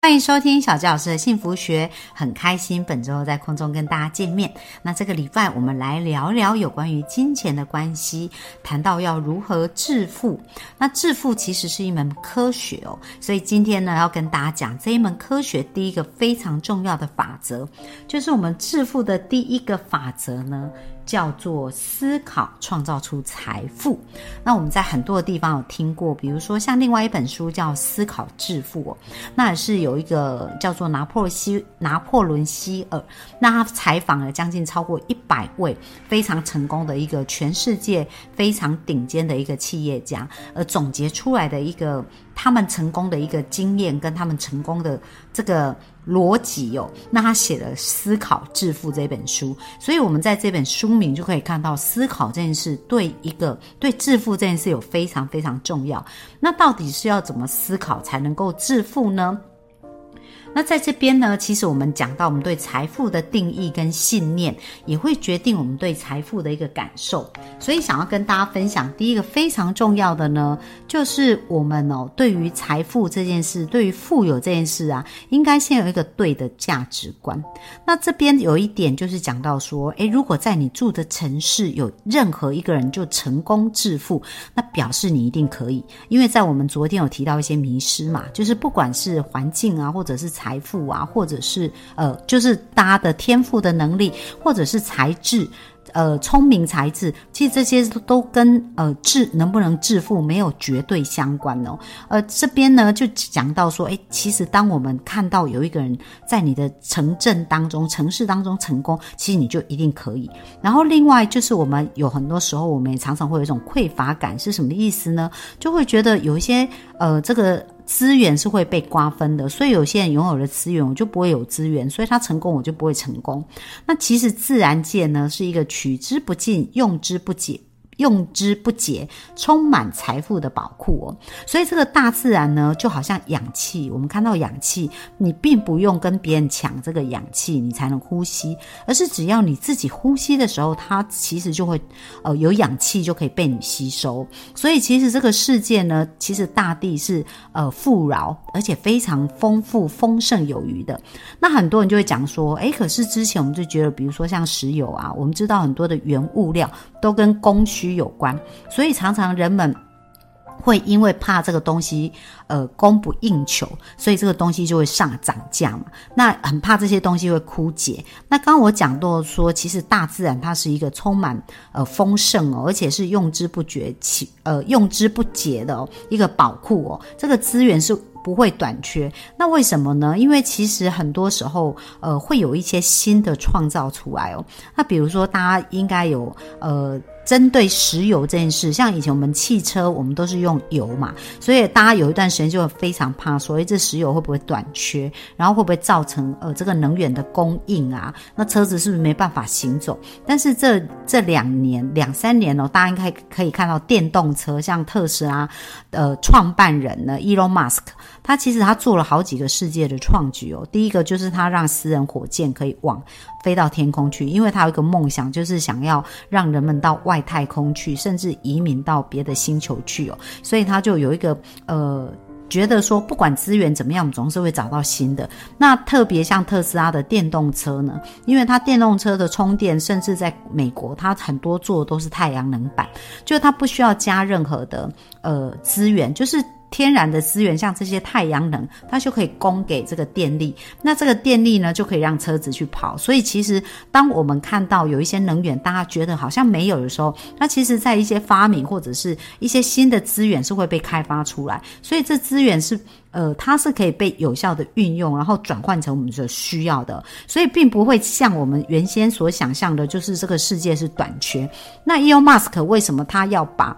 欢迎收听小纪老师的幸福学，很开心本周在空中跟大家见面。那这个礼拜我们来聊聊有关于金钱的关系，谈到要如何致富。那致富其实是一门科学哦，所以今天呢要跟大家讲这一门科学第一个非常重要的法则，就是我们致富的第一个法则呢叫做思考创造出财富。那我们在很多的地方有听过，比如说像另外一本书叫《思考致富》哦，那也是有一个叫做拿破仑希尔，那他采访了将近超过100位非常成功的一个全世界非常顶尖的一个企业家，而总结出来的一个他们成功的一个经验跟他们成功的这个逻辑哦，那他写了《思考致富》这本书，所以我们在这本书名就可以看到，思考这件事对致富这件事有非常非常重要。那到底是要怎么思考才能够致富呢？那在这边呢，其实我们讲到我们对财富的定义跟信念，也会决定我们对财富的一个感受。所以想要跟大家分享第一个非常重要的呢，就是我们对于财富这件事，对于富有这件事啊，应该先有一个对的价值观。那这边有一点就是讲到说，如果在你住的城市有任何一个人就成功致富，那表示你一定可以。因为在我们昨天有提到一些迷思嘛，就是不管是环境啊，或者是财富啊，或者是就是大家的天赋的能力，或者是才智，聪明才智，其实这些都跟能不能致富没有绝对相关哦。这边呢就讲到说，其实当我们看到有一个人在你的城镇当中、城市当中成功，其实你就一定可以。然后另外就是我们有很多时候，我们也常常会有一种匮乏感，是什么意思呢？就会觉得有一些这个资源是会被瓜分的，所以有些人拥有了资源，我就不会有资源，所以他成功我就不会成功。那其实自然界呢是一个取之不尽、用之不竭充满财富的宝库哦。所以这个大自然呢就好像氧气，我们看到氧气，你并不用跟别人抢这个氧气你才能呼吸，而是只要你自己呼吸的时候，它其实就会有氧气就可以被你吸收。所以其实这个世界呢，其实大地是富饶而且非常丰富、丰盛有余的。那很多人就会讲说，可是之前我们就觉得，比如说像石油啊，我们知道很多的原物料都跟供需有关，所以常常人们会因为怕这个东西供不应求，所以这个东西就会涨价嘛。那很怕这些东西会枯竭。那刚刚我讲到说，其实大自然它是一个充满丰盛而且是用之不竭的一个宝库这个资源是不会短缺。那为什么呢？因为其实很多时候会有一些新的创造出来那比如说大家应该有针对石油这件事，像以前我们汽车我们都是用油嘛，所以大家有一段时间就会非常怕说这石油会不会短缺，然后会不会造成这个能源的供应啊，那车子是不是没办法行走。但是这2-3年大家应该可以看到电动车，像特斯拉创办人呢 Elon Musk， 他其实他做了好几个世界的创举第一个就是他让私人火箭可以飞到天空去，因为他有一个梦想，就是想要让人们到外太空去，甚至移民到别的星球去所以他就有一个觉得说不管资源怎么样，我们总是会找到新的。那特别像特斯拉的电动车呢，因为它电动车的充电，甚至在美国它很多做的都是太阳能板，就它不需要加任何的资源，就是天然的资源，像这些太阳能，它就可以供给这个电力。那这个电力呢，就可以让车子去跑。所以其实当我们看到有一些能源大家觉得好像没有的时候，那其实在一些发明或者是一些新的资源是会被开发出来，所以这资源是它是可以被有效的运用，然后转换成我们所需要的，所以并不会像我们原先所想象的，就是这个世界是短缺。那 Elon Musk 为什么他要把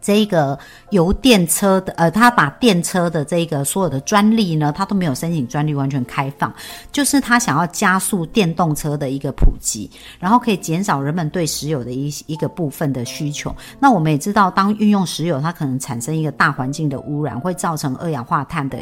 这个油电车的他把电车的这个所有的专利呢，他都没有申请专利，完全开放，就是他想要加速电动车的一个普及，然后可以减少人们对石油的一个部分的需求。那我们也知道，当运用石油，它可能产生一个大环境的污染，会造成二氧化碳的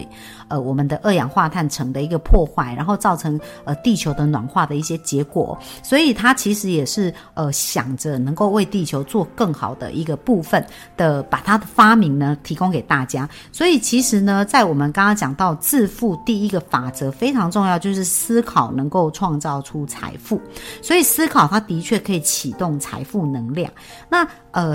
我们的二氧化碳层的一个破坏，然后造成地球的暖化的一些结果。所以它其实也是想着能够为地球做更好的一个部分的，把它的发明呢提供给大家。所以其实呢，在我们刚刚讲到致富第一个法则非常重要，就是思考能够创造出财富。所以思考它的确可以启动财富能量。那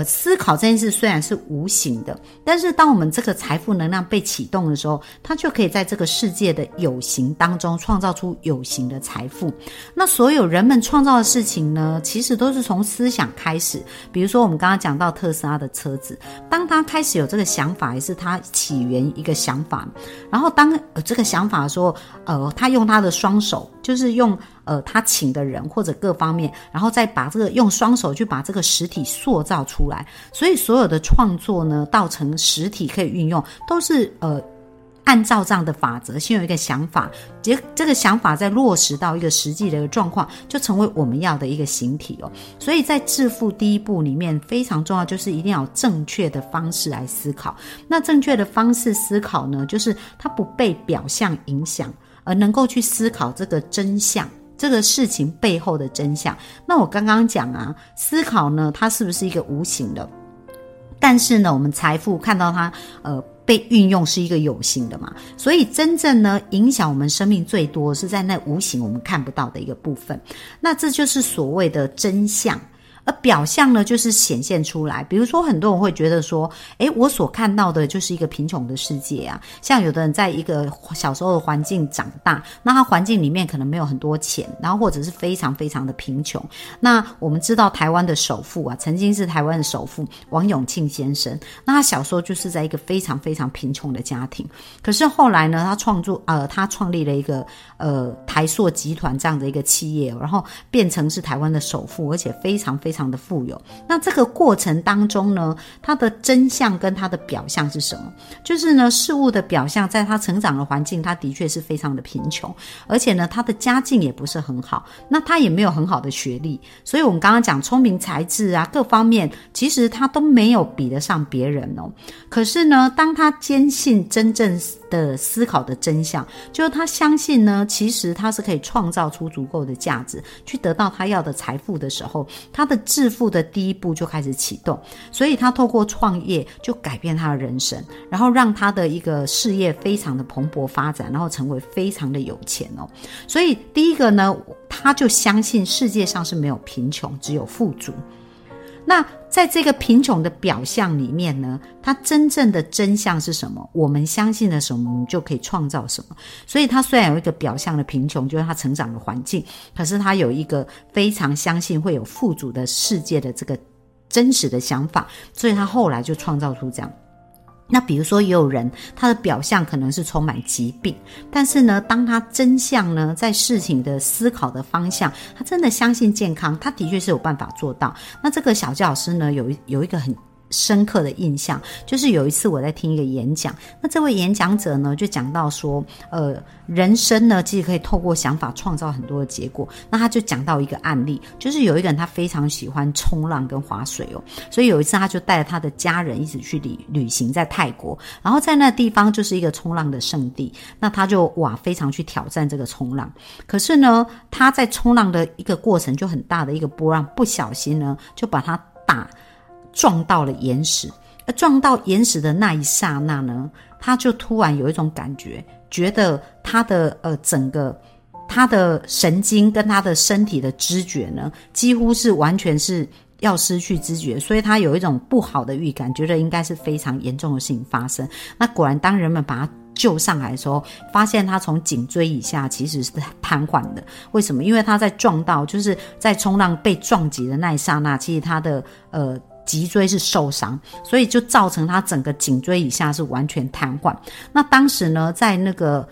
思考这件事虽然是无形的，但是当我们这个财富能量被启动的时候，它就可以在这个世界的有形当中创造出有形的财富。那所有人们创造的事情呢，其实都是从思想开始。比如说我们刚刚讲到特斯拉的车子，当他开始有这个想法，也是他起源一个想法，然后当有这个想法的时候，他用他的双手，就是用他请的人或者各方面，然后再把这个用双手去把这个实体塑造出来。所以所有的创作呢，到成实体可以运用，都是按照这样的法则，先有一个想法，这个想法再落实到一个实际的一个状况，就成为我们要的一个形体哦。所以在致富第一步里面非常重要，就是一定要有正确的方式来思考。那正确的方式思考呢，就是它不被表象影响，而能够去思考这个真相，这个事情背后的真相。那我刚刚讲啊，思考呢，它是不是一个无形的？但是呢，我们财富看到它被运用是一个有形的嘛，所以真正呢影响我们生命最多是在那无形我们看不到的一个部分。那这就是所谓的真相，而表象呢就是显现出来。比如说很多人会觉得说，我所看到的就是一个贫穷的世界啊，像有的人在一个小时候的环境长大，那他环境里面可能没有很多钱，然后或者是非常非常的贫穷。那我们知道台湾的首富啊，曾经是台湾的首富王永庆先生，那他小时候就是在一个非常非常贫穷的家庭，可是后来呢，他创立了一个台塑集团这样的一个企业，然后变成是台湾的首富，而且非常的富有。那这个过程当中呢，他的真相跟他的表象是什么？就是呢，事物的表象，在他成长的环境，他的确是非常的贫穷，而且呢，他的家境也不是很好，那他也没有很好的学历，所以我们刚刚讲聪明才智啊，各方面其实他都没有比得上别人哦。可是呢，当他坚信真正的思考的真相，就是他相信呢，其实他是可以创造出足够的价值，去得到他要的财富的时候，他的致富的第一步就开始启动。所以他透过创业就改变他的人生，然后让他的一个事业非常的蓬勃发展，然后成为非常的有钱哦。所以第一个呢，他就相信世界上是没有贫穷，只有富足。那在这个贫穷的表象里面呢，它真正的真相是什么？我们相信了什么，我们就可以创造什么。所以它虽然有一个表象的贫穷，就是它成长的环境，可是它有一个非常相信会有富足的世界的这个真实的想法，所以它后来就创造出这样。那比如说也有人他的表象可能是充满疾病，但是呢，当他真相呢，在事情的思考的方向，他真的相信健康，他的确是有办法做到。那这个小纪老师呢，有一个很深刻的印象，就是有一次我在听一个演讲，那这位演讲者呢就讲到说，人生呢其实可以透过想法创造很多的结果。那他就讲到一个案例，就是有一个人他非常喜欢冲浪跟划水哦，所以有一次他就带着他的家人一起去旅行在泰国，然后在那地方就是一个冲浪的圣地，那他就非常去挑战这个冲浪。可是呢，他在冲浪的一个过程，就很大的一个波浪，不小心呢就把他撞到了岩石，而撞到岩石的那一刹那呢，他就突然有一种感觉，觉得他的整个他的神经跟他的身体的知觉呢，几乎是完全是要失去知觉，所以他有一种不好的预感，觉得应该是非常严重的事情发生。那果然，当人们把他救上来的时候，发现他从颈椎以下其实是瘫痪的。为什么？因为他在撞到，就是在冲浪被撞击的那一刹那，其实他的脊椎是受伤，所以就造成他整个颈椎以下是完全瘫痪。那当时呢在那个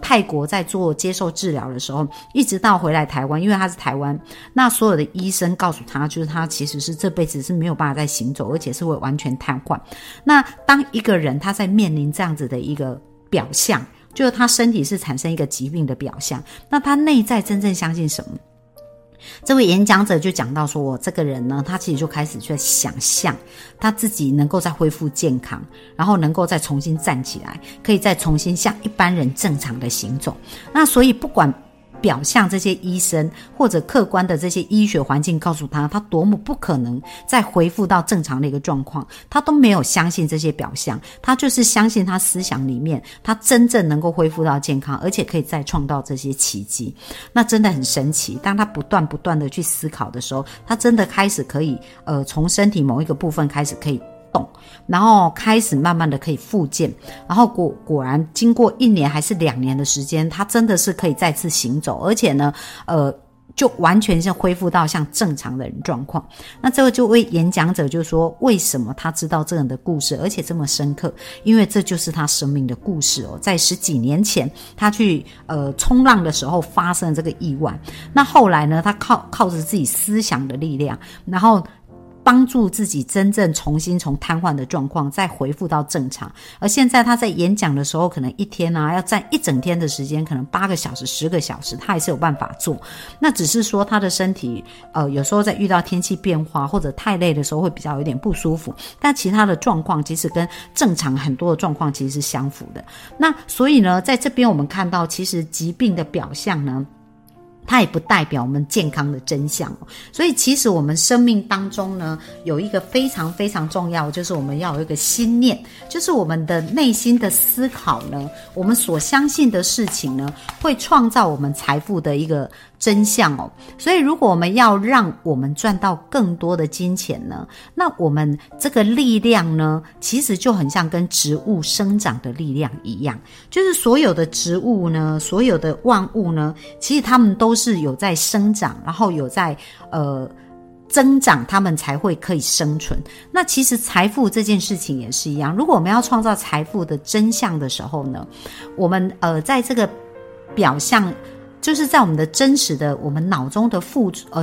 泰国在做接受治疗的时候，一直到回来台湾，因为他是台湾，那所有的医生告诉他，就是他其实是这辈子是没有办法再行走，而且是会完全瘫痪。那当一个人他在面临这样子的一个表象，就是他身体是产生一个疾病的表象，那他内在真正相信什么？这位演讲者就讲到说，我这个人呢，他其实就开始在想象他自己能够再恢复健康，然后能够再重新站起来，可以再重新像一般人正常的行走。那所以不管表象这些医生或者客观的这些医学环境告诉他他多么不可能再恢复到正常的一个状况，他都没有相信这些表象，他就是相信他思想里面他真正能够恢复到健康，而且可以再创造这些奇迹。那真的很神奇，当他不断的去思考的时候，他真的开始可以从身体某一个部分开始可以动，然后开始慢慢的可以复健，然后果然经过1年还是2年的时间，他真的是可以再次行走，而且呢就完全是恢复到像正常的人状况。那这个就为演讲者就说，为什么他知道这样的故事而且这么深刻？因为这就是他生命的故事哦，在10几年前他去冲浪的时候发生这个意外，那后来呢他靠着自己思想的力量，然后帮助自己真正重新从瘫痪的状况再恢复到正常。而现在他在演讲的时候，可能一天啊要站一整天的时间，可能8个小时10个小时他还是有办法做。那只是说他的身体有时候在遇到天气变化或者太累的时候会比较有点不舒服，但其他的状况其实跟正常很多的状况其实是相符的。那所以呢在这边我们看到，其实疾病的表象呢它也不代表我们健康的真相哦。所以其实我们生命当中呢有一个非常非常重要，就是我们要有一个心念，就是我们的内心的思考呢，我们所相信的事情呢会创造我们财富的一个真相哦。所以如果我们要让我们赚到更多的金钱呢，那我们这个力量呢其实就很像跟植物生长的力量一样，就是所有的植物呢，所有的万物呢，其实它们都是有在生长，然后有在增长，他们才会可以生存。那其实财富这件事情也是一样，如果我们要创造财富的真相的时候呢，我们在这个表象，就是在我们的真实的我们脑中的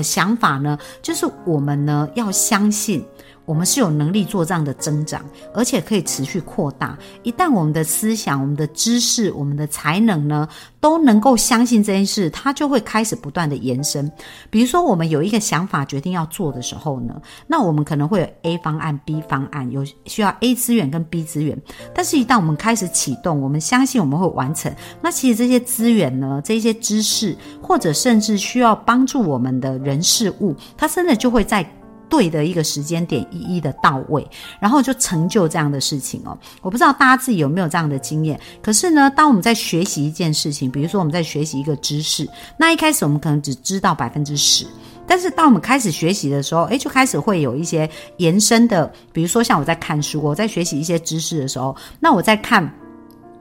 想法呢，就是我们呢要相信我们是有能力做这样的增长，而且可以持续扩大。一旦我们的思想、我们的知识、我们的才能呢都能够相信这件事，它就会开始不断的延伸。比如说我们有一个想法决定要做的时候呢，那我们可能会有 A 方案 B 方案，有需要 A 资源跟 B 资源，但是一旦我们开始启动，我们相信我们会完成，那其实这些资源呢，这些知识或者甚至需要帮助我们的人事物，它真的就会在对的一个时间点一一的到位，然后就成就这样的事情哦。我不知道大家自己有没有这样的经验，可是呢当我们在学习一件事情，比如说我们在学习一个知识，那一开始我们可能只知道 10%， 但是当我们开始学习的时候，就开始会有一些延伸的，比如说像我在看书，我在学习一些知识的时候，那我在看，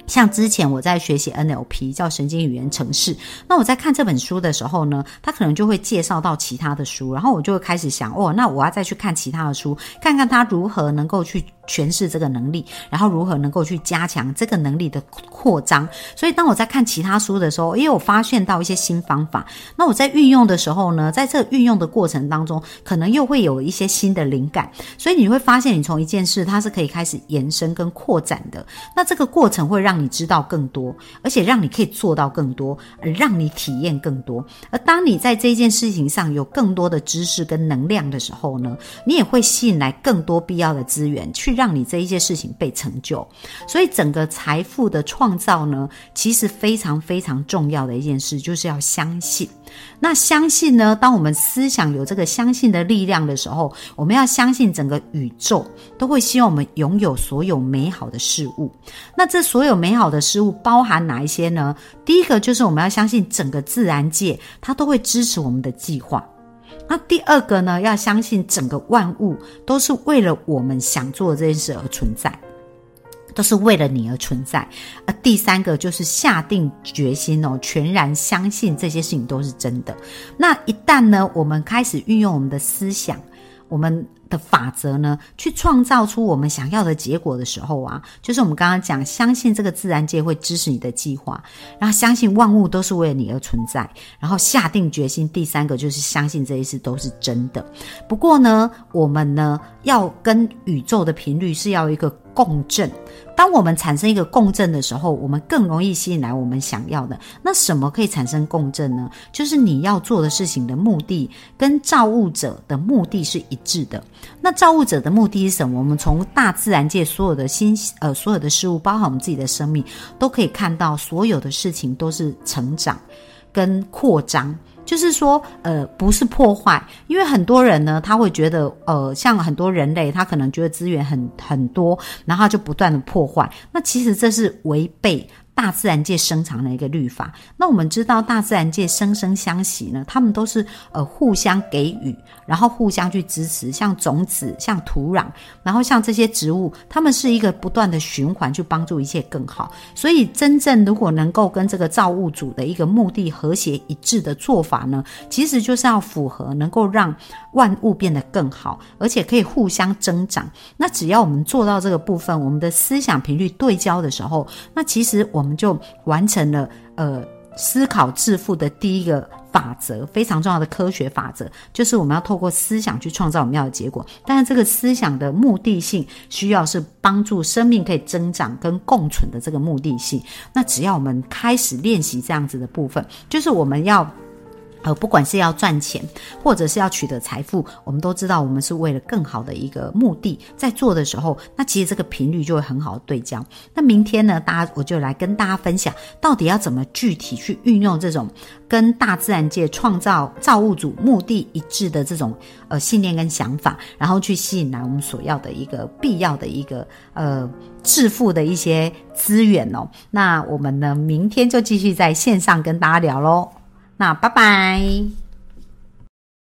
像之前我在学习 NLP 叫神经语言程式，那我在看这本书的时候呢，它可能就会介绍到其他的书，然后我就会开始想那我要再去看其他的书，看看它如何能够去诠释这个能力，然后如何能够去加强这个能力的扩张。所以当我在看其他书的时候，也有发现到一些新方法，那我在运用的时候呢，在这个运用的过程当中可能又会有一些新的灵感。所以你会发现你从一件事它是可以开始延伸跟扩展的，那这个过程会让你知道更多，而且让你可以做到更多，而让你体验更多。而当你在这件事情上有更多的知识跟能量的时候呢，你也会吸引来更多必要的资源，去让你这一些事情被成就。所以整个财富的创造呢，其实非常非常重要的一件事，就是要相信。那相信呢，当我们思想有这个相信的力量的时候，我们要相信整个宇宙都会希望我们拥有所有美好的事物。那这所有美好的事物包含哪一些呢？第一个就是我们要相信整个自然界它都会支持我们的计划。那第二个呢，要相信整个万物都是为了我们想做这件事而存在，都是为了你而存在。而第三个就是下定决心全然相信这些事情都是真的。那一旦呢，我们开始运用我们的思想，我们的法则呢，去创造出我们想要的结果的时候啊，就是我们刚刚讲，相信这个自然界会支持你的计划，然后相信万物都是为了你而存在，然后下定决心。第三个就是相信这一切都是真的。不过呢，我们呢要跟宇宙的频率是要有一个共振，当我们产生一个共振的时候，我们更容易吸引来我们想要的。那什么可以产生共振呢？就是你要做的事情的目的跟造物者的目的是一致的。那造物者的目的是什么？我们从大自然界所有的事物，包含我们自己的生命，都可以看到所有的事情都是成长跟扩张，就是说不是破坏。因为很多人呢，他会觉得像很多人类，他可能觉得资源很多，然后他就不断的破坏。那其实这是违背大自然界生长的一个律法。那我们知道大自然界生生相息呢，他们都是互相给予，然后互相去支持，像种子，像土壤，然后像这些植物，他们是一个不断的循环，去帮助一切更好。所以真正如果能够跟这个造物主的一个目的和谐一致的做法呢，其实就是要符合能够让万物变得更好，而且可以互相增长。那只要我们做到这个部分，我们的思想频率对焦的时候，那其实我们就完成了思考致富的第一个法则，非常重要的科学法则，就是我们要透过思想去创造我们要的结果。但是这个思想的目的性需要是帮助生命可以增长跟共存的这个目的性。那只要我们开始练习这样子的部分，就是我们要不管是要赚钱或者是要取得财富，我们都知道我们是为了更好的一个目的在做的时候，那其实这个频率就会很好的对焦。那明天呢，我就来跟大家分享到底要怎么具体去运用这种跟大自然界创造造物主目的一致的这种信念跟想法，然后去吸引来我们所要的一个必要的一个致富的一些资源哦。那我们呢，明天就继续在线上跟大家聊咯。那拜拜。